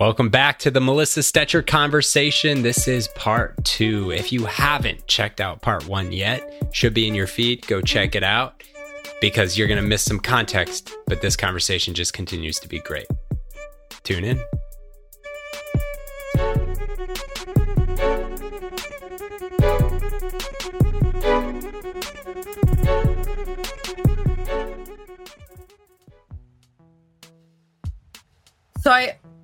Welcome back to the Melissa Stetcher Conversation. This is part 2. If you haven't checked out part 1 yet, should be in your feed. Go check it out because you're going to miss some context, but this conversation just continues to be great. Tune in. So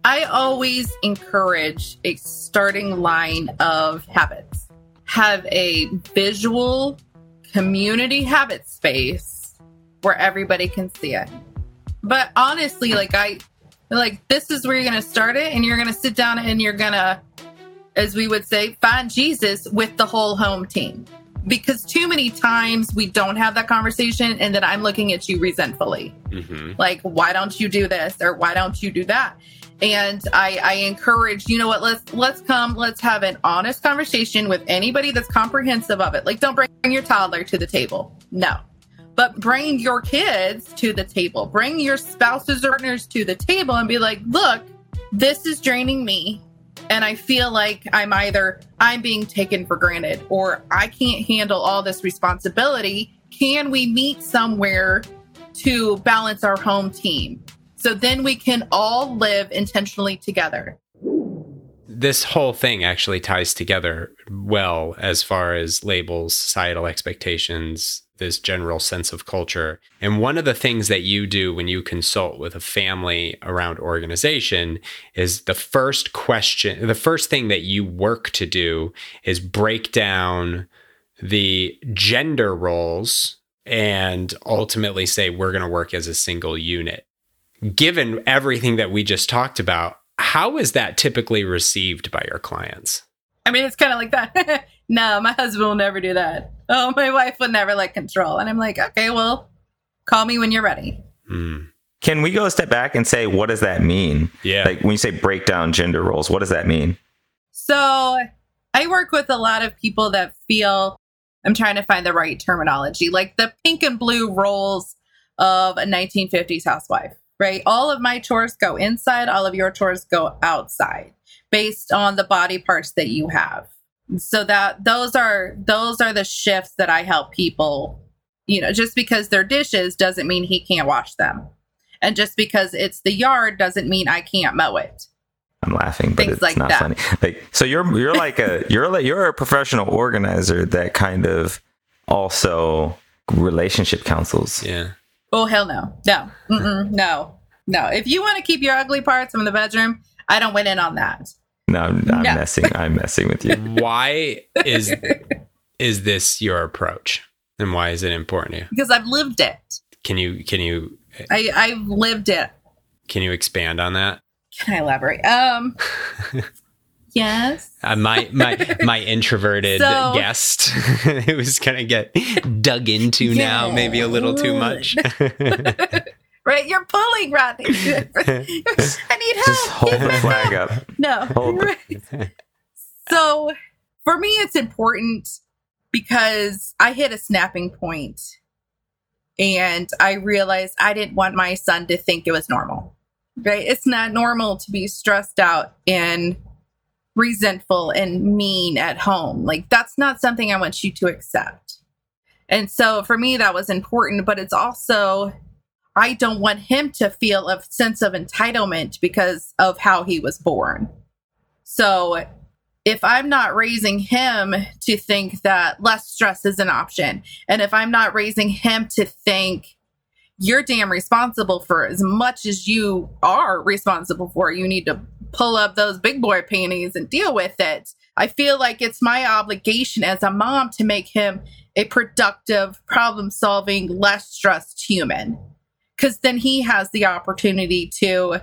I always encourage a starting line of habits. Have a visual community habit space where everybody can see it. But honestly, this is where you're going to start it, and you're going to sit down and you're going to, as we would say, find Jesus with the whole home team. Because too many times we don't have that conversation, and then I'm looking at you resentfully. Mm-hmm. Like, why don't you do this? Or why don't you do that? And I encourage, you know what, let's have an honest conversation with anybody that's comprehensive of it. Like, don't bring your toddler to the table. No. But bring your kids to the table. Bring your spouses or partners to the table and be like, look, this is draining me. And I feel like I'm being taken for granted, or I can't handle all this responsibility. Can we meet somewhere to balance our home team? So then we can all live intentionally together. This whole thing actually ties together well as far as labels, societal expectations, this general sense of culture. And one of the things that you do when you consult with a family around organization is the first thing that you work to do is break down the gender roles and ultimately say, we're going to work as a single unit. Given everything that we just talked about, how is that typically received by your clients? I mean, it's kind of like that. No, my husband will never do that. Oh, my wife would never let control. And I'm like, okay, well, call me when you're ready. Mm. Can we go a step back and say, what does that mean? Yeah. Like when you say break down gender roles, what does that mean? So I work with a lot of people that feel, I'm trying to find the right terminology, like the pink and blue roles of a 1950s housewife, right? All of my chores go inside. All of your chores go outside based on the body parts that you have. So that those are the shifts that I help people, you know, just because they're dishes doesn't mean he can't wash them. And just because it's the yard doesn't mean I can't mow it. I'm laughing, but things it's like not that. Funny. Like, so you're like a, you're a professional organizer that kind of also relationship counsels. Yeah. Oh, hell no. No, no. If you want to keep your ugly parts from the bedroom, I don't win in on that. No, I'm messing. I'm messing with you. Why is this your approach, and why is it important to you? Because I've lived it. Can you? I've lived it. Can you expand on that? Can I elaborate? Yes. My introverted guest who's gonna get dug into now, maybe a little too much. Right, you're pulling, Rodney. I need help. Just hold the flag up. No. Right. So for me, it's important because I hit a snapping point and I realized I didn't want my son to think it was normal. Right? It's not normal to be stressed out and resentful and mean at home. Like, that's not something I want you to accept. And so for me, that was important, but it's also, I don't want him to feel a sense of entitlement because of how he was born. So if I'm not raising him to think that less stress is an option, and if I'm not raising him to think you're damn responsible for as much as you are responsible for, you need to pull up those big boy panties and deal with it. I feel like it's my obligation as a mom to make him a productive, problem-solving, less stressed human. Because then he has the opportunity to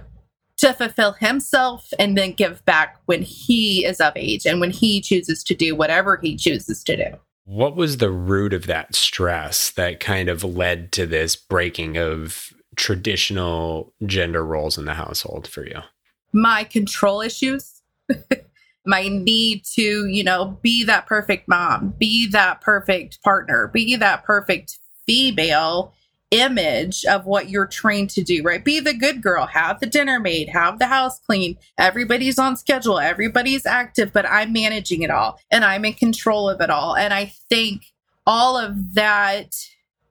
fulfill himself and then give back when he is of age and when he chooses to do whatever he chooses to do. What was the root of that stress that kind of led to this breaking of traditional gender roles in the household for you? My control issues, my need to, you know, be that perfect mom, be that perfect partner, be that perfect female image of what you're trained to do, right? Be the good girl, have the dinner made, have the house clean. Everybody's on schedule. Everybody's active, but I'm managing it all and I'm in control of it all. And I think all of that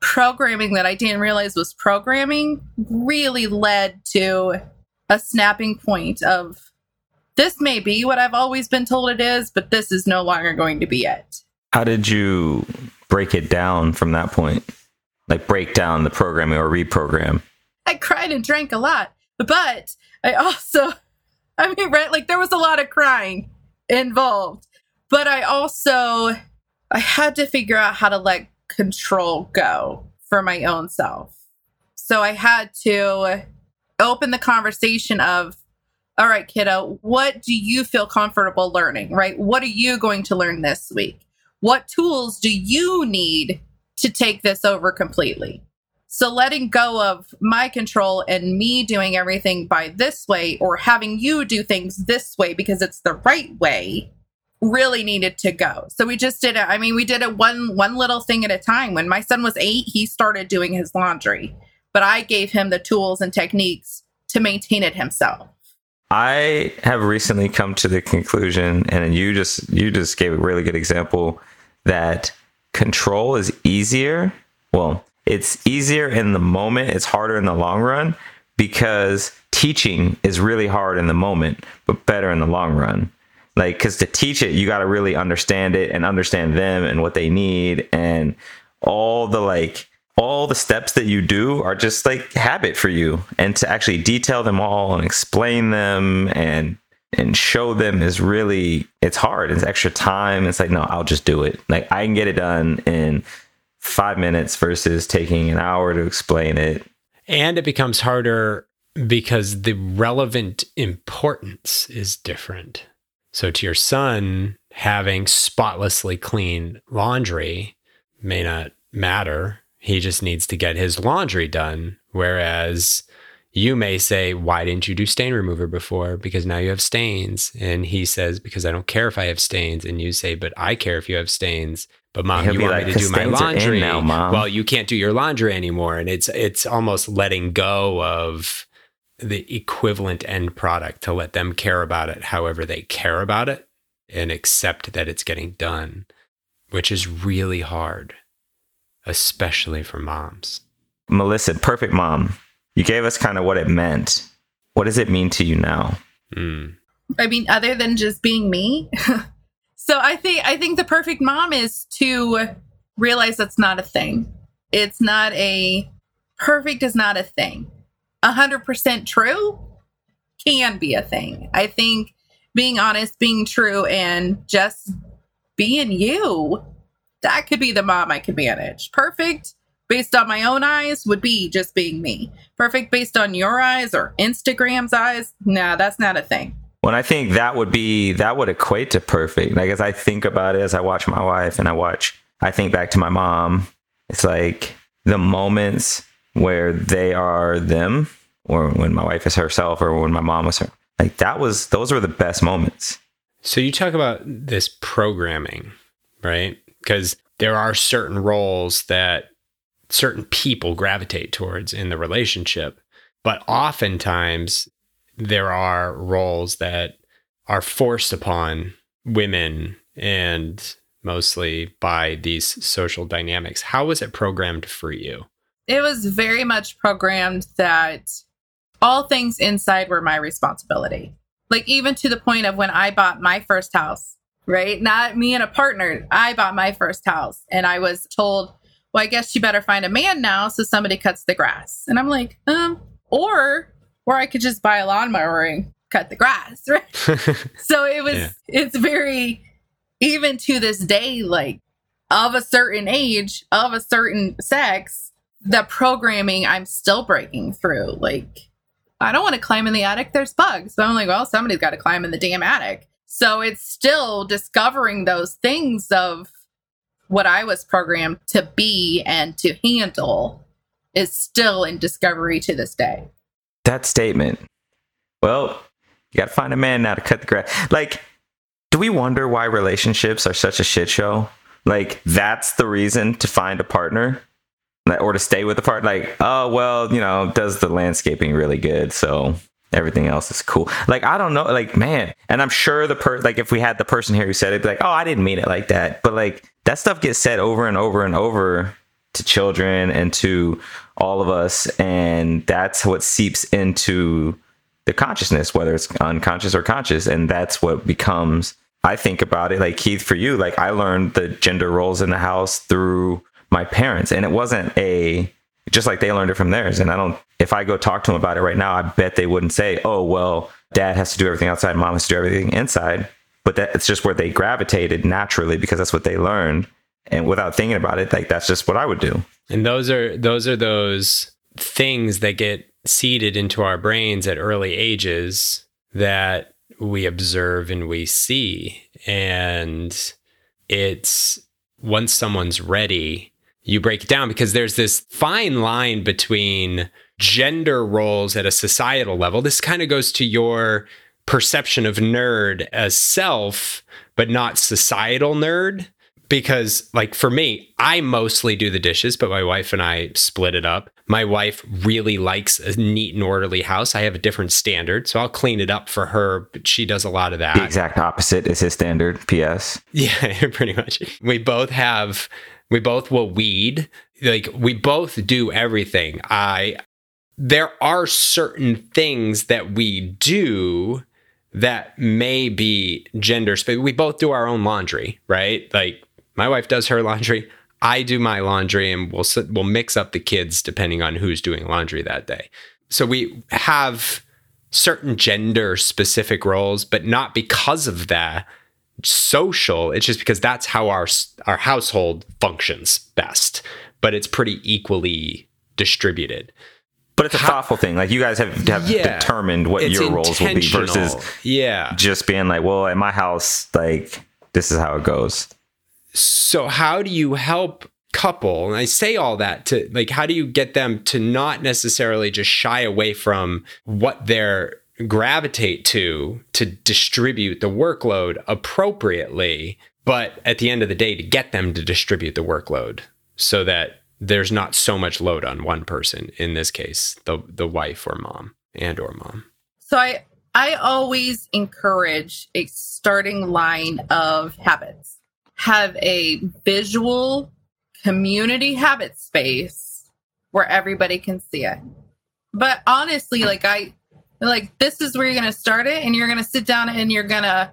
programming that I didn't realize was programming really led to a snapping point of this may be what I've always been told it is, but this is no longer going to be it. How did you break it down from that point? Like break down the programming or reprogram? I cried and drank a lot, but I also, right, like there was a lot of crying involved, but I had to figure out how to let control go for my own self. So I had to open the conversation of, all right, kiddo, what do you feel comfortable learning, right? What are you going to learn this week? What tools do you need to take this over completely? So letting go of my control and me doing everything by this way or having you do things this way because it's the right way really needed to go. So we just did it. We did it one little thing at a time. When my son was 8, he started doing his laundry, but I gave him the tools and techniques to maintain it himself. I have recently come to the conclusion, and you just gave a really good example, that control is easier. Well, it's easier in the moment. It's harder in the long run because teaching is really hard in the moment, but better in the long run. Like, because to teach it, you got to really understand it and understand them and what they need. And all the steps that you do are just like habit for you. And to actually detail them all and explain them and show them is really, it's hard. It's extra time. It's like, no, I'll just do it. Like, I can get it done in 5 minutes versus taking an hour to explain it. And it becomes harder because the relevant importance is different. So to your son, having spotlessly clean laundry may not matter. He just needs to get his laundry done. Whereas you may say, why didn't you do stain remover before? Because now you have stains. And he says, because I don't care if I have stains. And you say, but I care if you have stains. But mom, you want me to do my laundry now, mom. Well, you can't do your laundry anymore. And it's almost letting go of the equivalent end product to let them care about it however they care about it and accept that it's getting done, which is really hard, especially for moms. Melissa, perfect mom. You gave us kind of what it meant. What does it mean to you now? Other than just being me. So I think the perfect mom is to realize that's not a thing. Perfect is not a thing. 100% true can be a thing. I think being honest, being true, and just being you, that could be the mom I could manage. Perfect, based on my own eyes, would be just being me. Perfect based on your eyes or Instagram's eyes, nah, that's not a thing. Well, I think that would equate to perfect. Like, as I think about it, as I watch my wife and I think back to my mom, it's like the moments where they are them, or when my wife is herself, or when my mom was her, like those were the best moments. So you talk about this programming, right? Because there are certain roles that certain people gravitate towards in the relationship, but oftentimes there are roles that are forced upon women and mostly by these social dynamics. How was it programmed for you? It was very much programmed that all things inside were my responsibility. Like, even to the point of when I bought my first house, right? Not me and a partner. I bought my first house and I was told, well, I guess you better find a man now so somebody cuts the grass. And I'm like, or I could just buy a lawnmower and cut the grass, right? So it was, It's very, even to this day, like of a certain age, of a certain sex, the programming I'm still breaking through. Like, I don't want to climb in the attic. There's bugs. So I'm like, well, somebody's got to climb in the damn attic. So it's still discovering those things of what I was programmed to be and to handle is still in discovery to this day. That statement. Well, you got to find a man now to cut the grass. Like, do we wonder why relationships are such a shit show? Like, that's the reason to find a partner? or to stay with the part, like, oh, well, you know, does the landscaping really good, so everything else is cool. Like, I don't know, like, man, and I'm sure the like, if we had the person here who said it, be like, oh, I didn't mean it like that. But like, that stuff gets said over and over and over to children and to all of us, and that's what seeps into the consciousness, whether it's unconscious or conscious, and that's what becomes. I think about it, like, Keith, for you, like, I learned the gender roles in the house through my parents, and it wasn't just like they learned it from theirs. And if I go talk to them about it right now, I bet they wouldn't say, oh, well, dad has to do everything outside, mom has to do everything inside. But it's just where they gravitated naturally, because that's what they learned. And without thinking about it, like, that's just what I would do. And those are those things that get seeded into our brains at early ages that we observe and we see. And it's, once someone's ready, you break it down, because there's this fine line between gender roles at a societal level. This kind of goes to your perception of nerd as self, but not societal nerd. Because, like, for me, I mostly do the dishes, but my wife and I split it up. My wife really likes a neat and orderly house. I have a different standard, so I'll clean it up for her, but she does a lot of that. The exact opposite is his standard, P.S. Yeah, pretty much. We both will weed. Like, we both do everything. There are certain things that we do that may be gender, but we both do our own laundry, right? Like, my wife does her laundry, I do my laundry, and we'll mix up the kids depending on who's doing laundry that day. So we have certain gender-specific roles, but not because of that social. It's just because that's how our household functions best. But it's pretty equally distributed. But it's a thoughtful thing. Like, you guys have determined what your roles will be versus just being like, well, at my house, like, this is how it goes. So how do you help couple? And I say all that to, like, how do you get them to not necessarily just shy away from what they're gravitate to distribute the workload appropriately, but at the end of the day, to get them to distribute the workload so that there's not so much load on one person, in this case, the wife or mom . So I always encourage a starting line of habits. Have a visual community habit space where everybody can see it. But honestly, like, this is where you're going to start it, and you're going to sit down and you're going to,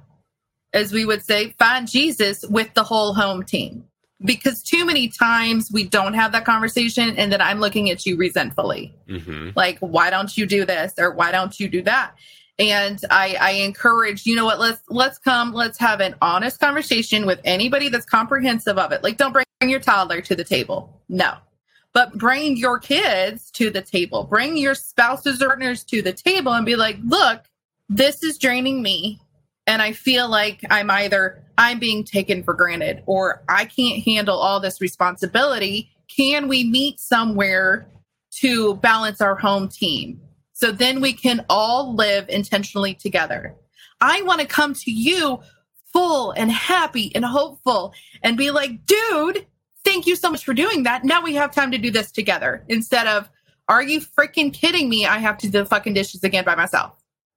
as we would say, find Jesus with the whole home team. Because too many times we don't have that conversation, and then I'm looking at you resentfully. Mm-hmm. Like, why don't you do this? Or why don't you do that? And I encourage, you know what, let's have an honest conversation with anybody that's comprehensive of it. Like, don't bring your toddler to the table. No. But bring your kids to the table, bring your spouses or partners to the table, and be like, look, this is draining me. And I feel like I'm being taken for granted, or I can't handle all this responsibility. Can we meet somewhere to balance our home team? So then we can all live intentionally together. I want to come to you full and happy and hopeful and be like, dude, thank you so much for doing that. Now we have time to do this together, instead of, are you freaking kidding me? I have to do the fucking dishes again by myself.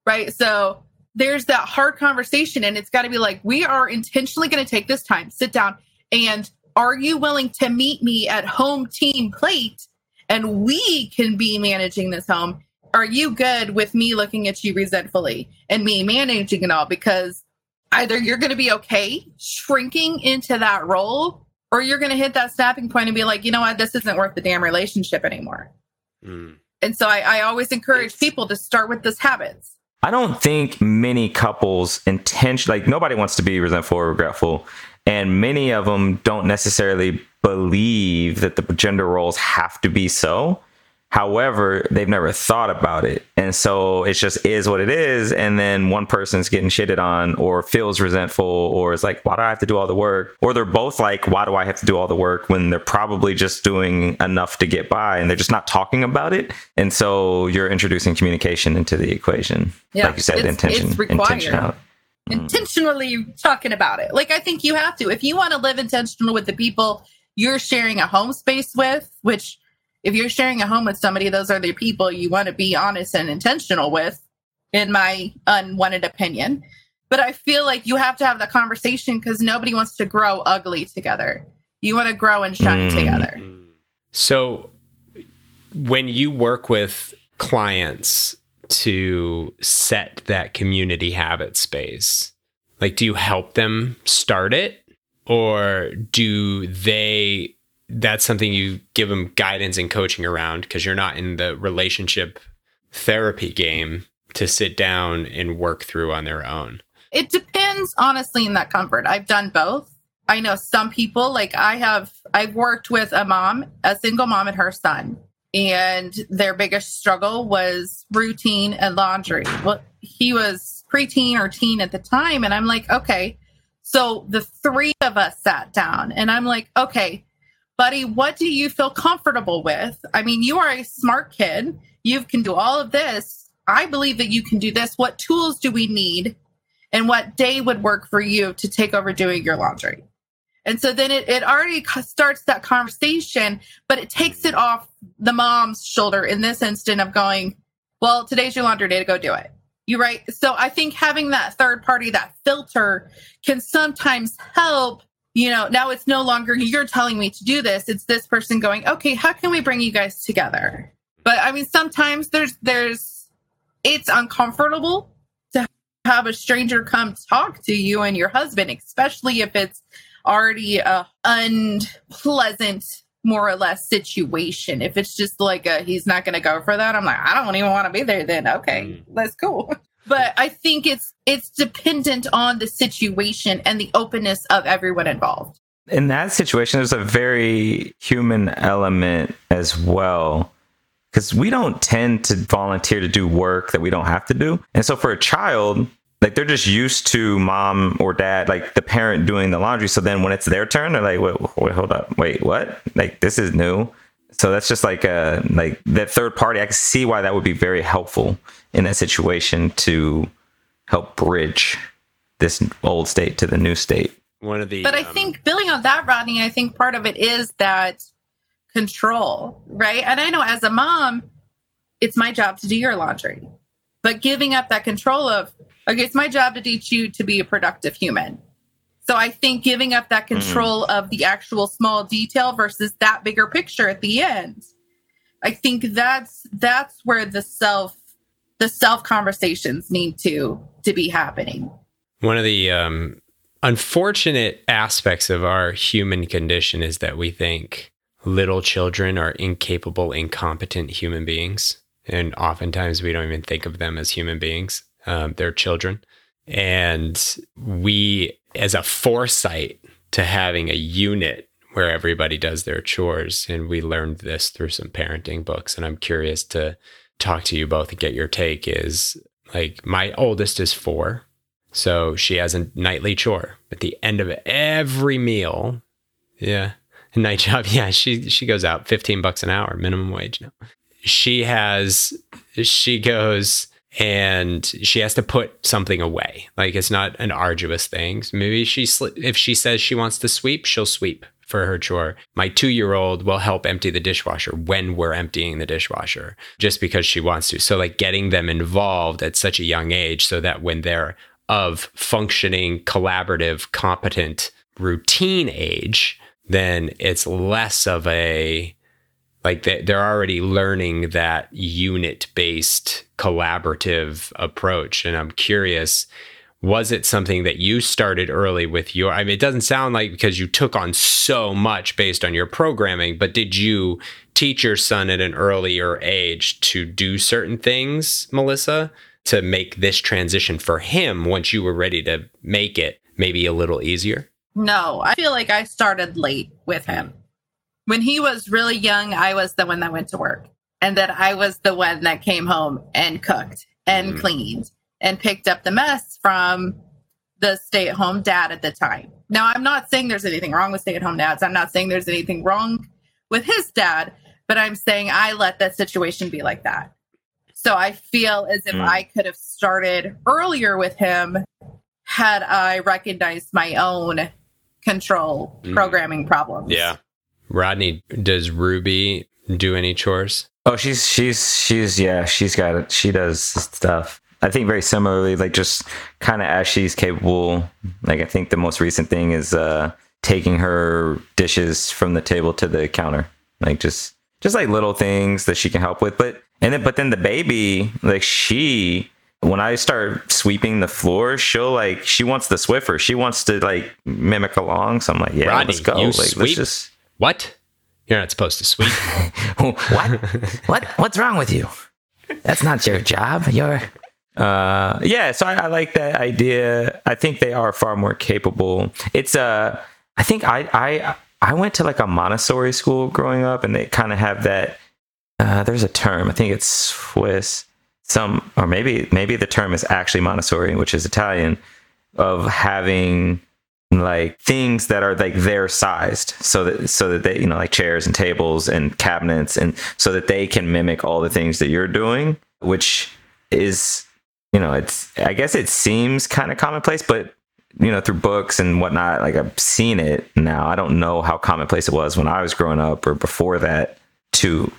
Right. So there's that hard conversation, and it's got to be like, we are intentionally going to take this time, sit down, and are you willing to meet me at home team plate, and we can be managing this home? Are you good with me looking at you resentfully and me managing it all? Because either you're going to be okay shrinking into that role, or you're going to hit that snapping point and be like, you know what, this isn't worth the damn relationship anymore. Mm. And so I always encourage people to start with these habits. I don't think many couples intentionally, like, nobody wants to be resentful or regretful. And many of them don't necessarily believe that the gender roles have to be so. However, they've never thought about it. And so it just is what it is. And then one person's getting shitted on, or feels resentful, or is like, why do I have to do all the work? Or they're both like, why do I have to do all the work, when they're probably just doing enough to get by, and they're just not talking about it. And so you're introducing communication into the equation. Yeah, like you said, it's required. Intentionally talking about it. Like, I think you have to. If you want to live intentional with the people you're sharing a home space with, which if you're sharing a home with somebody, those are the people you want to be honest and intentional with, in my unwanted opinion. But I feel like you have to have that conversation because nobody wants to grow ugly together. You want to grow and shine together. So when you work with clients to set that community habit space, like, do you help them start it? Or do they, that's something you give them guidance and coaching around because you're not in the relationship therapy game to sit down and work through on their own? It depends, honestly, on that comfort. I've done both. I know some people, like I've worked with a mom, a single mom and her son, and their biggest struggle was routine and laundry. Well, he was preteen or teen at the time. And I'm like, okay. So the three of us sat down and I'm like, okay, buddy, what do you feel comfortable with? I mean, you are a smart kid. You can do all of this. I believe that you can do this. What tools do we need? And what day would work for you to take over doing your laundry? And so then it already starts that conversation, but it takes it off the mom's shoulder in this instant of going, well, today's your laundry day, to go do it. You're right. So I think having that third party, that filter, can sometimes help. You know, now it's no longer you're telling me to do this. It's this person going, okay, how can we bring you guys together? But I mean, sometimes it's uncomfortable to have a stranger come talk to you and your husband, especially if it's already a unpleasant, more or less, situation. If it's just like he's not going to go for that, I'm like, I don't even want to be there then. Okay, that's cool. But I think it's dependent on the situation and the openness of everyone involved. In that situation, there's a very human element as well, because we don't tend to volunteer to do work that we don't have to do. And so for a child, like, they're just used to mom or dad, like the parent, doing the laundry. So then when it's their turn, they're like, wait, hold up. Wait, what? Like, this is new. So that's just like that third party. I can see why that would be very helpful in that situation to help bridge this old state to the new state. But I think building on that, Rodney, I think part of it is that control, right? And I know as a mom, it's my job to do your laundry, but giving up that control of, okay, it's my job to teach you to be a productive human. So I think giving up that control of the actual small detail versus that bigger picture at the end, I think that's where the self conversations need to be happening. One of the unfortunate aspects of our human condition is that we think little children are incapable, incompetent human beings. And oftentimes we don't even think of them as human beings. They're children. And we, as a foresight to having a unit where everybody does their chores, and we learned this through some parenting books, and I'm curious to talk to you both and get your take, is like, my oldest is 4. So she has a nightly chore at the end of every meal. Yeah. A night job. Yeah. She goes out $15 an hour, minimum wage now. She goes and she has to put something away. Like, it's not an arduous thing. Maybe if she says she wants to sweep, she'll sweep for her chore. My 2-year-old will help empty the dishwasher when we're emptying the dishwasher, just because she wants to. So like, getting them involved at such a young age so that when they're of functioning, collaborative, competent, routine age, then it's less of a, like, they're already learning that unit-based collaborative approach. And I'm curious, was it something that you started early with your, I mean, it doesn't sound like, because you took on so much based on your programming, but did you teach your son at an earlier age to do certain things, Melissa, to make this transition for him once you were ready to make it maybe a little easier? No, I feel like I started late with him. When he was really young, I was the one that went to work, and then I was the one that came home and cooked and cleaned and picked up the mess from the stay-at-home dad at the time. Now, I'm not saying there's anything wrong with stay-at-home dads. I'm not saying there's anything wrong with his dad, but I'm saying I let that situation be like that. So I feel as if I could have started earlier with him had I recognized my own control programming problems. Yeah. Rodney, does Ruby do any chores? Oh, she's got it. She does stuff. I think very similarly, like just kind of as she's capable. Like I think the most recent thing is taking her dishes from the table to the counter. Like just like little things that she can help with. But then the baby, like she, when I start sweeping the floor, she wants the Swiffer. She wants to like mimic along. So I'm like, yeah, Rodney, let's go. You like, sweep? Let's just... What? You're not supposed to sweep. What? What? What's wrong with you? That's not your job. You're. Yeah. So I like that idea. I think they are far more capable. It's I think I went to like a Montessori school growing up, and they kind of have that. There's a term. I think it's Swiss. Or maybe the term is actually Montessori, which is Italian, of having like things that are like their sized, so that they, you know, like chairs and tables and cabinets, and so that they can mimic all the things that you're doing, which is, you know, it's, I guess it seems kind of commonplace, but you know, through books and whatnot, like I've seen it now. I don't know how commonplace it was when I was growing up or before that.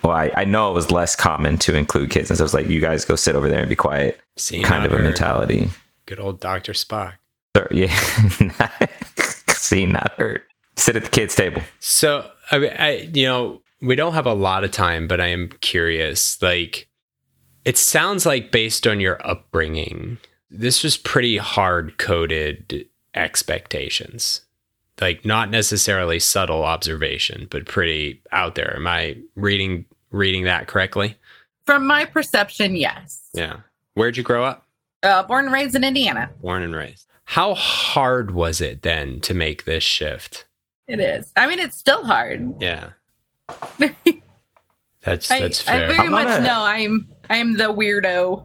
I know it was less common to include kids, and so it's like, you guys go sit over there and be quiet. Seeing kind of a mentality. Good old Dr. Spock. Sir, yeah. See, not hurt. Sit at the kids' table. So we don't have a lot of time, but I am curious. Like, it sounds like based on your upbringing, this was pretty hard-coded expectations. Like, not necessarily subtle observation, but pretty out there. Am I reading that correctly? From my perception, yes. Yeah. Where'd you grow up? Born and raised in Indiana. Born and raised. How hard was it then to make this shift? It is. I mean, it's still hard. Yeah. That's fair. I very much know I'm the weirdo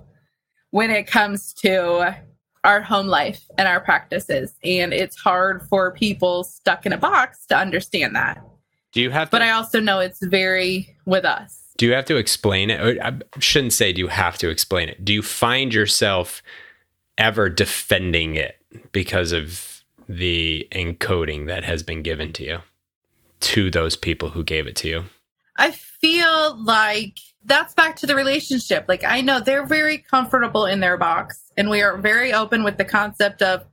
when it comes to our home life and our practices, and it's hard for people stuck in a box to understand that. But I also know it's very with us. Do you have to explain it? Or I shouldn't say do you have to explain it. Do you find yourself ever defending it because of the encoding that has been given to you, to those people who gave it to you? I feel like that's back to the relationship. Like, I know they're very comfortable in their box, and we are very open with the concept of,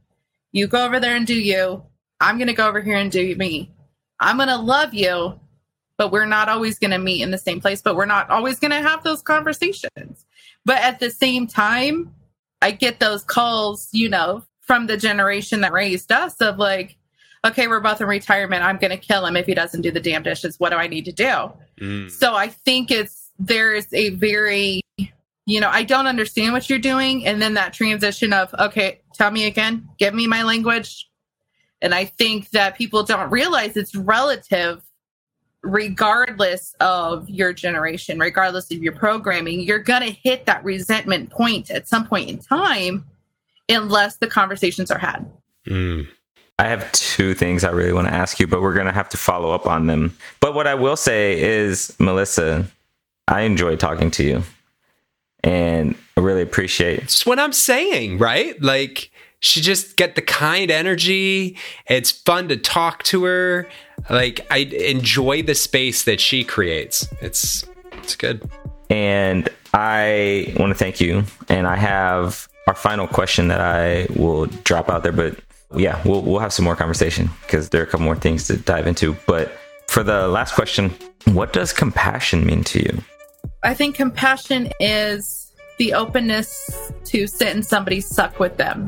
you go over there and do you, I'm going to go over here and do me. I'm going to love you, but we're not always going to meet in the same place, but we're not always going to have those conversations. But at the same time, I get those calls, you know, from the generation that raised us of like, okay, we're both in retirement. I'm going to kill him if he doesn't do the damn dishes. What do I need to do? Mm. So I think there's a very, you know, I don't understand what you're doing. And then that transition of, okay, tell me again, give me my language. And I think that people don't realize it's relative, regardless of your generation, regardless of your programming, you're going to hit that resentment point at some point in time, unless the conversations are had. Mm. I have two things I really want to ask you, but we're going to have to follow up on them. But what I will say is, Melissa, I enjoy talking to you, and I really appreciate it. It's what I'm saying, right? Like, she just get the kind energy. It's fun to talk to her. Like, I enjoy the space that she creates. It's good. And I want to thank you. And I have our final question that I will drop out there, but yeah, we'll have some more conversation because there are a couple more things to dive into. But for the last question, what does compassion mean to you? I think compassion is the openness to sit in somebody's suck with them.